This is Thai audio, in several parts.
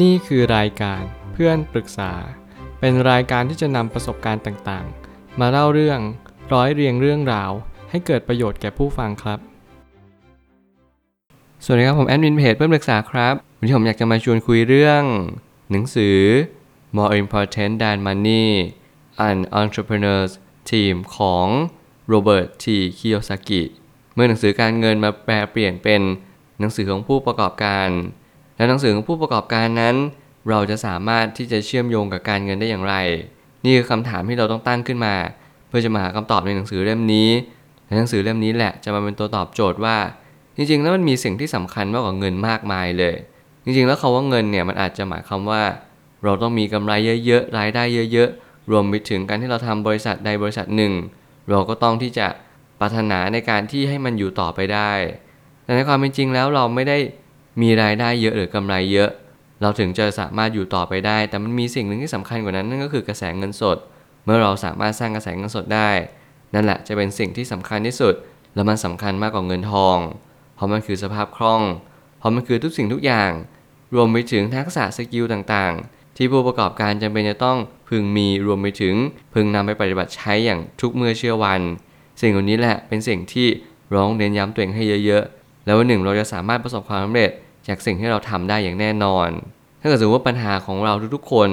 นี่คือรายการเพื่อนปรึกษาเป็นรายการที่จะนำประสบการณ์ต่างๆมาเล่าเรื่องร้อยเรียงเรื่องราวให้เกิดประโยชน์แก่ผู้ฟังครับสวัสดีครับผมแอดมินเพจเพื่อนปรึกษาครับวันนี้ผมอยากจะมาชวนคุยเรื่องหนังสือ More Important Than Money an Entrepreneur's Team ของ Robert T. Kiyosaki เมื่อหนังสือการเงินมาแปลเปลี่ยนเป็นหนังสือของผู้ประกอบการและหนังสือของผู้ประกอบการนั้นเราจะสามารถที่จะเชื่อมโยงกับการเงินได้อย่างไรนี่คือคำถามที่เราต้องตั้งขึ้นมาเพื่อจะมาหาคำตอบในหนังสือเล่มนี้และหนังสือเล่มนี้แหละจะมาเป็นตัวตอบโจทย์ว่าจริงๆแล้วมันมีสิ่งที่สำคัญมากกว่าเงินมากมายเลยจริงๆแล้วคำว่าเงินเนี่ยมันอาจจะหมายความว่าเราต้องมีกำไรเยอะๆรายได้เยอะๆรวมไปถึงการที่เราทำบริษัทใดบริษัทหนึ่งเราก็ต้องที่จะปรารถนาในการที่ให้มันอยู่ต่อไปได้แต่ในความเป็นจริงแล้วเราไม่ได้มีรายได้เยอะหรือกำไรเยอะเราถึงจะสามารถอยู่ต่อไปได้แต่มันมีสิ่งหนึ่งที่สำคัญกว่านั้นนั่นก็คือกระแสเงินสดเมื่อเราสามารถสร้างกระแสเงินสดได้นั่นแหละจะเป็นสิ่งที่สำคัญที่สุดและมันสำคัญมากกว่าเงินทองเพราะมันคือสภาพคล่องเพราะมันคือทุกสิ่งทุกอย่างรวมไปถึงทักษะสกิลต่างๆที่ผู้ประกอบการจำเป็นจะต้องพึงมีรวมไปถึงพึงนำไปปฏิบัติใช้อย่างทุกเมื่อเชื่อวันสิ่งเหล่านี้แหละเป็นสิ่งที่เราต้องเน้นย้ำตัวเองให้เยอะๆแล้ววันหนึ่งเราจะสามารถประสบความสำเร็จจากสิ่งที่เราทำได้อย่างแน่นอนถ้าเกิดสมมติว่าปัญหาของเราทุกๆคน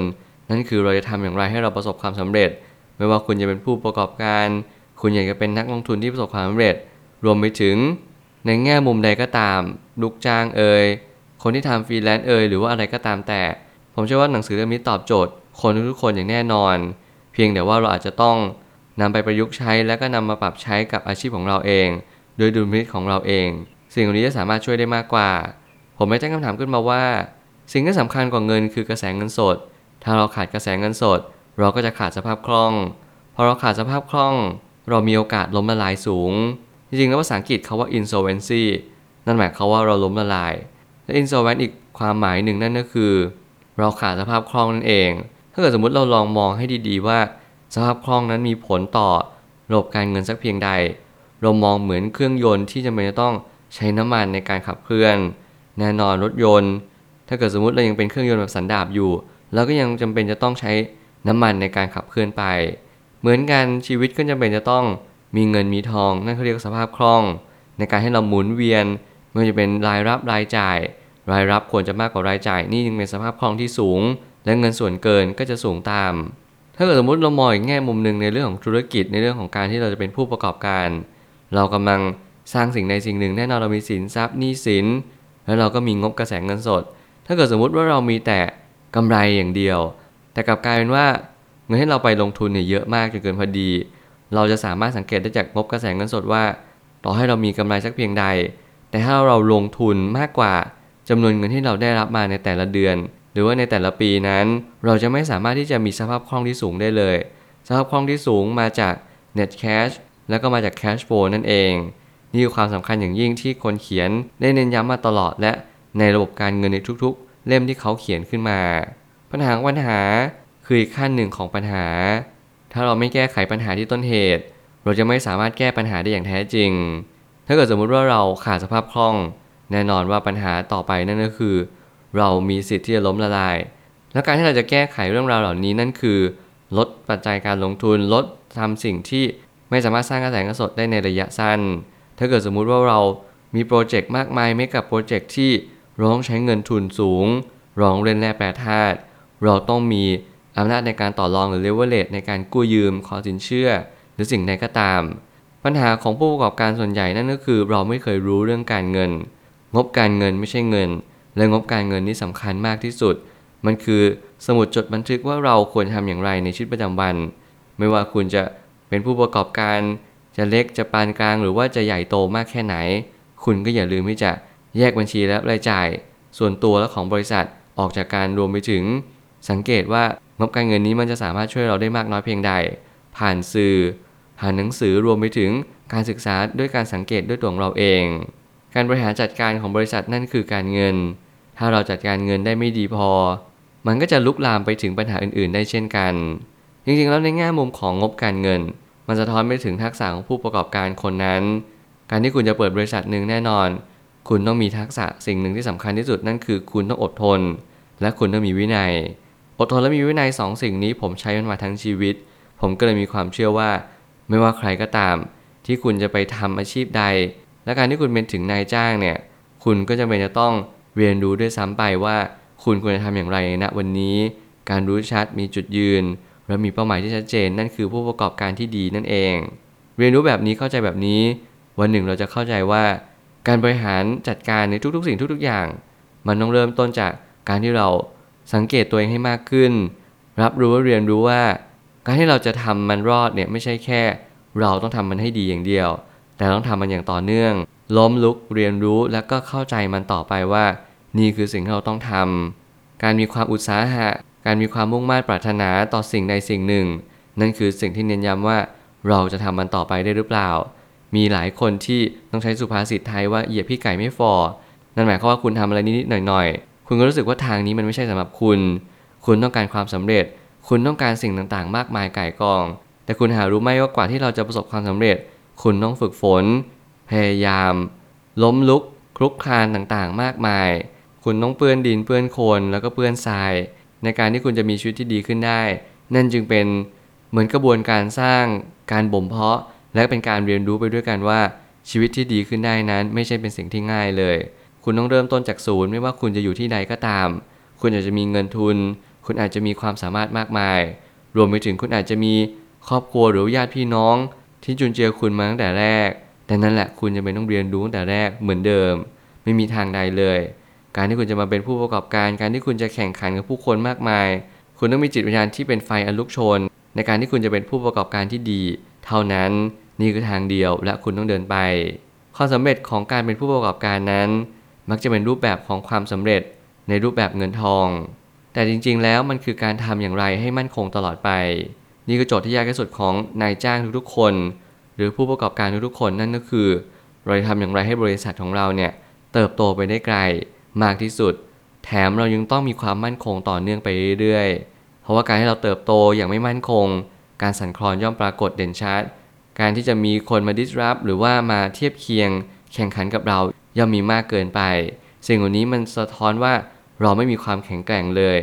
นั่นคือเราจะทำอย่างไรให้เราประสบความสำเร็จไม่ว่าคุณจะเป็นผู้ประกอบการคุณอยากจะเป็นนักลงทุนที่ประสบความสำเร็จรวมไปถึงในแง่มุมใดก็ตามลูกจ้างเอ่ยคนที่ทำฟรีแลนซ์เอ่ยหรือว่าอะไรก็ตามแต่ผมเชื่อว่าหนังสือเล่มนี้ตอบโจทย์คนทุกๆคนอย่างแน่นอนเพียงแต่ว่าเราอาจจะต้องนำไปประยุกต์ใช้และก็นำมาปรับใช้กับอาชีพของเราเองโดยดุลพินิจของเราเองสิ่งเหล่านี้จะสามารถช่วยได้มากกว่าผมได้ตั้งคำถามขึ้นมาว่าสิ่งที่สำคัญกว่าเงินคือกระแสเงินสดถ้าเราขาดกระแสเงินสดเราก็จะขาดสภาพคล่องพอเราขาดสภาพคล่องเรามีโอกาสล้มละลายสูงจริงๆแล้วภาษาอังกฤษเขาว่า insolvency นั่นหมายความว่าเราล้มละลายและ insolvent อีกความหมายหนึ่งนั่นก็คือเราขาดสภาพคล่องนั่นเองถ้าเกิดสมมติเราลองมองให้ดีๆว่าสภาพคล่องนั้นมีผลต่อระบบการเงินสักเพียงใดเรามองเหมือนเครื่องยนต์ที่จำเป็นจะต้องใช้น้ำมันในการขับเคลื่อนแน่นอนรถยนต์ถ้าเกิดสมมติเรายังเป็นเครื่องยนต์แบบสันดาปอยู่เราก็ยังจำเป็นจะต้องใช้น้ำมันในการขับเคลื่อนไปเหมือนกันชีวิตก็จำเป็นจะต้องมีเงินมีทองนั่นเขาเรียกสภาพคล่องในการให้เราหมุนเวียนไม่ว่าจะเป็นรายรับรายจ่ายรายรับควรจะมากกว่ารายจ่ายนี่ยังเป็นสภาพคล่องที่สูงและเงินส่วนเกินก็จะสูงตามถ้าเกิดสมมติเรามองอีกแง่มุมหนึ่งในเรื่องของธุรกิจในเรื่องของการที่เราจะเป็นผู้ประกอบการเรากำลังสร้างสิ่งใดสิ่งหนึ่งแน่นอนเรามีสินทรัพย์หนี้สินแล้วเราก็มีงบกระแสเงินสดถ้าเกิดสมมติว่าเรามีแต่กำไรอย่างเดียวแต่กลับกลายเป็นว่าเงินที่เราไปลงทุนเนี่ยเยอะมากจนเกินพอดีเราจะสามารถสังเกตได้จากงบกระแสเงินสดว่าต่อให้เรามีกำไรสักเพียงใดแต่ถ้าเราลงทุนมากกว่าจำนวนเงินที่เราได้รับมาในแต่ละเดือนหรือว่าในแต่ละปีนั้นเราจะไม่สามารถที่จะมีสภาพคล่องที่สูงได้เลยสภาพคล่องที่สูงมาจาก net cash แล้วก็มาจาก cash flow นั่นเองนี่คือความสำคัญอย่างยิ่งที่คนเขียนได้เน้นย้ำมาตลอดและในระบบการเงินในทุกๆเล่มที่เขาเขียนขึ้นมาปัญหาคืออีกขั้นหนึ่งของปัญหาถ้าเราไม่แก้ไขปัญหาที่ต้นเหตุเราจะไม่สามารถแก้ปัญหาได้อย่างแท้จริงถ้าเกิดสมมุติว่าเราขาดสภาพคล่องแน่นอนว่าปัญหาต่อไปนั่นก็คือเรามีสิทธิ์ที่จะล้มละลายและการที่เราจะแก้ไขเรื่องราวเหล่านี้นั่นคือลดปัจจัยการลงทุนลดทำสิ่งที่ไม่สามารถสร้างกระแสเงินสดได้ในระยะสั้นถ้าเกิดสมมุติว่าเรามีโปรเจกต์มากมายไม่กับโปรเจกต์ที่เราต้องใช้เงินทุนสูงรองเล่นแร่แปรธาตุเราต้องมีอำนาจในการต่อรองหรือ leverage ในการกู้ยืมขอสินเชื่อหรือสิ่งใดก็ตามปัญหาของผู้ประกอบการส่วนใหญ่นั่นก็คือเราไม่เคยรู้เรื่องการเงินงบการเงินไม่ใช่เงินและงบการเงินนี่สำคัญมากที่สุดมันคือสมุดจดบันทึกว่าเราควรทำอย่างไรในชีวิตประจำวันไม่ว่าคุณจะเป็นผู้ประกอบการจะเล็กจะปานกลางหรือว่าจะใหญ่โตมากแค่ไหนคุณก็อย่าลืมที่จะแยกบัญชีและรายจ่ายส่วนตัวและของบริษัทออกจากการรวมไปถึงสังเกตว่างบการเงินนี้มันจะสามารถช่วยเราได้มากน้อยเพียงใดผ่านสื่อผ่านหนังสือรวมไปถึงการศึกษาด้วยการสังเกตด้วยตัวของเราเองการบริหารจัดการของบริษัทนั่นคือการเงินถ้าเราจัดการเงินได้ไม่ดีพอมันก็จะลุกลามไปถึงปัญหาอื่นๆได้เช่นกันจริงๆแล้วในแง่มุมของงบการเงินมันสะท้อนไปถึงทักษะของผู้ประกอบการคนนั้นการที่คุณจะเปิดบริษัทหนึ่งแน่นอนคุณต้องมีทักษะสิ่งหนึ่งที่สำคัญที่สุดนั่นคือคุณต้องอดทน และคุณต้องมีวินัยอดทนและมีวินัย2 สิ่งนี้ผมใช้มันมาทั้งชีวิตผมก็เลยมีความเชื่อว่าไม่ว่าใครก็ตามที่คุณจะไปทำอาชีพใดและการที่คุณเป็นถึงนายจ้างเนี่ยคุณก็จำเป็นจะต้องเรียนรู้ด้วยซ้ำไปว่าคุณควรจะทำอย่างไรณวันนี้การรู้ชัดมีจุดยืนและมีเป้าหมายที่ชัดเจนนั่นคือผู้ประกอบการที่ดีนั่นเองเรียนรู้แบบนี้เข้าใจแบบนี้วันหนึ่งเราจะเข้าใจว่าการบริหารจัดการในทุกๆสิ่งทุกๆอย่างมันต้องเริ่มต้นจากการที่เราสังเกตตัวเองให้มากขึ้นรับรู้เรียนรู้ว่าการที่เราจะทำมันรอดเนี่ยไม่ใช่แค่เราต้องทำมันให้ดีอย่างเดียวแต่ต้องทำมันอย่างต่อเนื่องล้มลุกเรียนรู้แล้วก็เข้าใจมันต่อไปว่านี่คือสิ่งที่เราต้องทำการมีความอุตสาหะการมีความมุ่งมั่นปรารถนาต่อสิ่งใดสิ่งหนึ่งนั่นคือสิ่งที่เน้นย้ำว่าเราจะทำมันต่อไปได้หรือเปล่ามีหลายคนที่ต้องใช้สุภาษิตไทยว่าเหยียบพี่ไก่ไม่ฟอนั่นหมายความว่าคุณทำอะไรนิดๆหน่อยๆคุณก็รู้สึกว่าทางนี้มันไม่ใช่สำหรับคุณคุณต้องการความสำเร็จคุณต้องการสิ่งต่างๆมากมายไก่กองแต่คุณหารู้ไหมว่ากว่าที่เราจะประสบความสำเร็จคุณต้องฝึกฝนพยายามล้มลุกคลุกคลานต่างๆมากมายคุณต้องเปื้อนดินเปื้อนโคลนแล้วก็เปื้อนทรายในการที่คุณจะมีชีวิตที่ดีขึ้นได้นั่นจึงเป็นเหมือนกระบวนการสร้างการบ่มเพาะและเป็นการเรียนรู้ไปด้วยกันว่าชีวิตที่ดีขึ้นได้นั้นไม่ใช่เป็นสิ่งที่ง่ายเลยคุณต้องเริ่มต้นจากศูนย์ไม่ว่าคุณจะอยู่ที่ใดก็ตามคุณอาจจะมีเงินทุนคุณอาจจะมีความสามารถมากมายรวมไปถึงคุณอาจจะมีครอบครัวหรือญาติพี่น้องที่จุนเจือคุณมาตั้งแต่แรกแต่นั่นแหละคุณจะเป็นต้องเรียนรู้ตั้งแต่แรกเหมือนเดิมไม่มีทางใดเลยการที่คุณจะมาเป็นผู้ประกอบการการที่คุณจะแข่งขันกับผู้คนมากมายคุณต้องมีจิตวิญญาณที่เป็นไฟอันลุกโชนในการที่คุณจะเป็นผู้ประกอบการที่ดีเท่านั้นนี่คือทางเดียวและคุณต้องเดินไปความสำเร็จของการเป็นผู้ประกอบการนั้นมักจะเป็นรูปแบบของความสำเร็จในรูปแบบเงินทองแต่จริงๆแล้วมันคือการทำอย่างไรให้มั่นคงตลอดไปนี่คือโจทย์ที่ยากที่สุดของนายจ้างทุกๆคนหรือผู้ประกอบการทุกๆคนนั่นก็คือเราจะทำอย่างไรให้บริษัทของเราเนี่ยเติบโตไปได้ไกลมากที่สุดแถมเรายังต้องมีความมั่นคงต่อเนื่องไปเรื่อยๆเพราะว่าการให้เราเติบโตอย่างไม่มั่นคงการสั่นคลอนย่อมปรากฏเด่นชัดการที่จะมีคนมา disrupt หรือว่ามาเทียบเคียงแข่งขันกับเราย่อมมีมากเกินไปสิ่งเหล่านี้มันสะท้อนว่าเราไม่มีความแข็งแกร่งเลย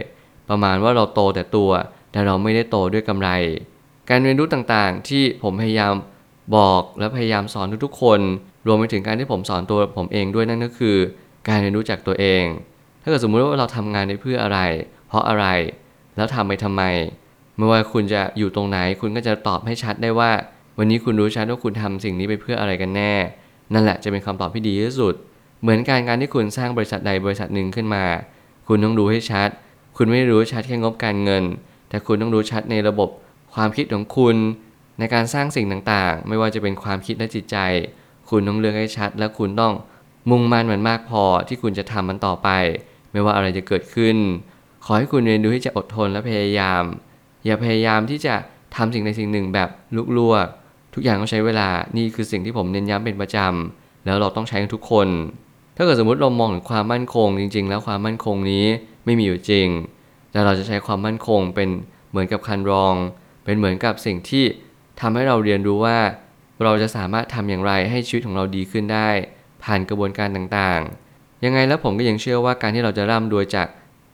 ประมาณว่าเราโตแต่ตัวแต่เราไม่ได้โตด้วยกำไรการเรียนรู้ต่างๆที่ผมพยายามบอกและพยายามสอนทุกๆคนรวมไปถึงการที่ผมสอนตัวผมเองด้วยนั่นก็คือการเรียนรู้จากตัวเองถ้าเกิดสมมติว่าเราทำงานเพื่ออะไรเพราะอะไรแล้วทำไปทำไมไม่ว่าคุณจะอยู่ตรงไหนคุณก็จะตอบให้ชัดได้ว่าวันนี้คุณรู้ชัดว่าคุณทำสิ่งนี้ไปเพื่ออะไรกันแน่นั่นแหละจะเป็นคำตอบที่ดีที่สุดเหมือนการที่คุณสร้างบริษัทใดบริษัทหนึ่งขึ้นมาคุณต้องรู้ให้ชัดคุณไม่รู้ชัดแค่งบการเงินแต่คุณต้องรู้ชัดในระบบความคิดของคุณในการสร้างสิ่งต่างๆไม่ว่าจะเป็นความคิดและจิตใจคุณต้องเลือกให้ชัดและคุณต้องมุ่งมั่นมันมากพอที่คุณจะทำมันต่อไปไม่ว่าอะไรจะเกิดขึ้นขอให้คุณเรียนรู้ที่จะอดทนและพยายามอย่าพยายามที่จะทำสิ่งใดสิ่งหนึ่งแบบลุกลัวทุกอย่างต้องใช้เวลานี่คือสิ่งที่ผมเน้นย้ำเป็นประจำแล้วเราต้องใช้ทุกคนถ้าเกิดสมมติเรามองถึงความมั่นคงจริงๆแล้วความมั่นคงนี้ไม่มีอยู่จริงแต่เราจะใช้ความมั่นคงเป็นเหมือนกับคันรองเป็นเหมือนกับสิ่งที่ทำให้เราเรียนรู้ว่าเราจะสามารถทำอย่างไรให้ชีวิตของเราดีขึ้นได้ผ่านกระบวนการต่างๆยังไงแล้วผมก็ยังเชื่อว่าการที่เราจะร่ำรวยจาก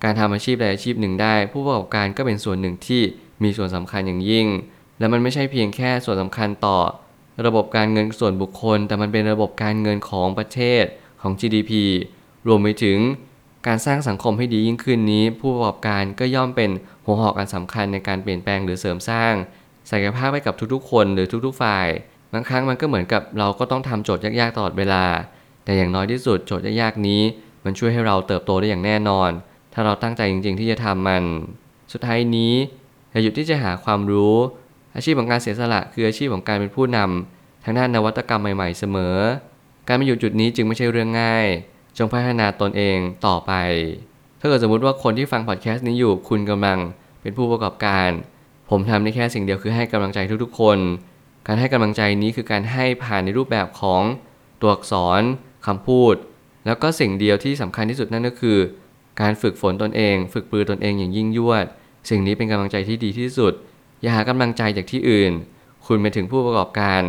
การทำอาชีพใดอาชีพหนึ่งได้ผู้ประกอบการก็เป็นส่วนหนึ่งที่มีส่วนสำคัญอย่างยิ่งและมันไม่ใช่เพียงแค่ส่วนสำคัญต่อระบบการเงินส่วนบุคคลแต่มันเป็นระบบการเงินของประเทศของ GDP รวมไปถึงการสร้างสังคมให้ดียิ่งขึ้นนี้ผู้ประกอบการก็ย่อมเป็นหัวหอกอันสำคัญในการเปลี่ยนแปลงหรือเสริมสร้างศักยภาพให้กับทุกๆคนหรือทุกๆฝ่ายบางครั้งมันก็เหมือนกับเราก็ต้องทำโจทย์ยากๆตลอดเวลาแต่อย่างน้อยที่สุดโจทย์ยากๆนี้มันช่วยให้เราเติบโตได้อย่างแน่นอนถ้าเราตั้งใจจริงๆที่จะทำมันสุดท้ายนี้อย่าหยุดที่จะหาความรู้อาชีพของการเสียสละคืออาชีพของการเป็นผู้นำทางด้านนวัตกรรมใหม่ๆเสมอการมาอยู่จุดนี้จึงไม่ใช่เรื่องง่ายจงพัฒนาตนเองต่อไปถ้าเกิดสมมติว่าคนที่ฟังพอดแคสต์นี้อยู่คุณกำลังเป็นผู้ประกอบการผมทำได้แค่สิ่งเดียวคือให้กำลังใจทุกๆคนการให้กำลังใจนี้คือการให้ผ่านในรูปแบบของตัวอักษรคำพูดแล้วก็สิ่งเดียวที่สำคัญที่สุดนั่นก็คือการฝึกฝนตนเองฝึกปรือตนเองอย่างยิ่งยวดสิ่งนี้เป็นกำลังใจที่ดีที่สุดอย่าหากำลังใจจากที่อื่นคุณเป็นถึงผู้ประกอบการ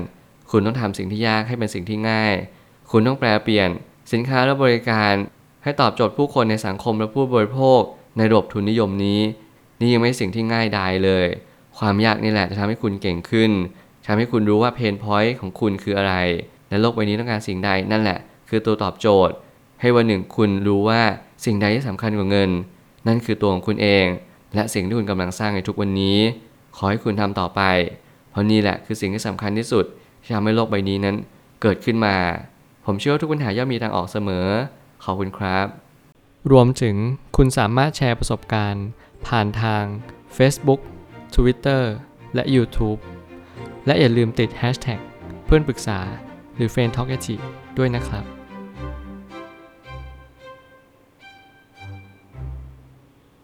คุณต้องทำสิ่งที่ยากให้เป็นสิ่งที่ง่ายคุณต้องแปลเปลี่ยนสินค้าและบริการให้ตอบโจทย์ผู้คนในสังคมและผู้บริโภค ในระบบทุนนิยมนี้นี่ยังไม่สิ่งที่ง่ายดายเลยความยากนี่แหละจะทำให้คุณเก่งขึ้นทำให้คุณรู้ว่าเพนพอยต์ของคุณคืออะไรและโลกใบนี้ต้องการสิ่งใดนั่นแหละคือตัวตอบโจทย์ให้วันหนึ่งคุณรู้ว่าสิ่งใดที่สำคัญกว่าเงินนั่นคือตัวของคุณเองและสิ่งที่คุณกำลังสร้างในทุกวันนี้ขอให้คุณทำต่อไปเพราะนี่แหละคือสิ่งที่สำคัญที่สุดที่ทำให้โลกใบนี้นั้นเกิดขึ้นมาผมเชื่อว่าทุกปัญหาย่อมมีทางออกเสมอขอบคุณครับรวมถึงคุณสามารถแชร์ประสบการณ์ผ่านทาง Facebook Twitter และ YouTube และอย่าลืมติด Hashtag เพื่อนปรึกษาหรือ Friend Talk ด้วยนะครับ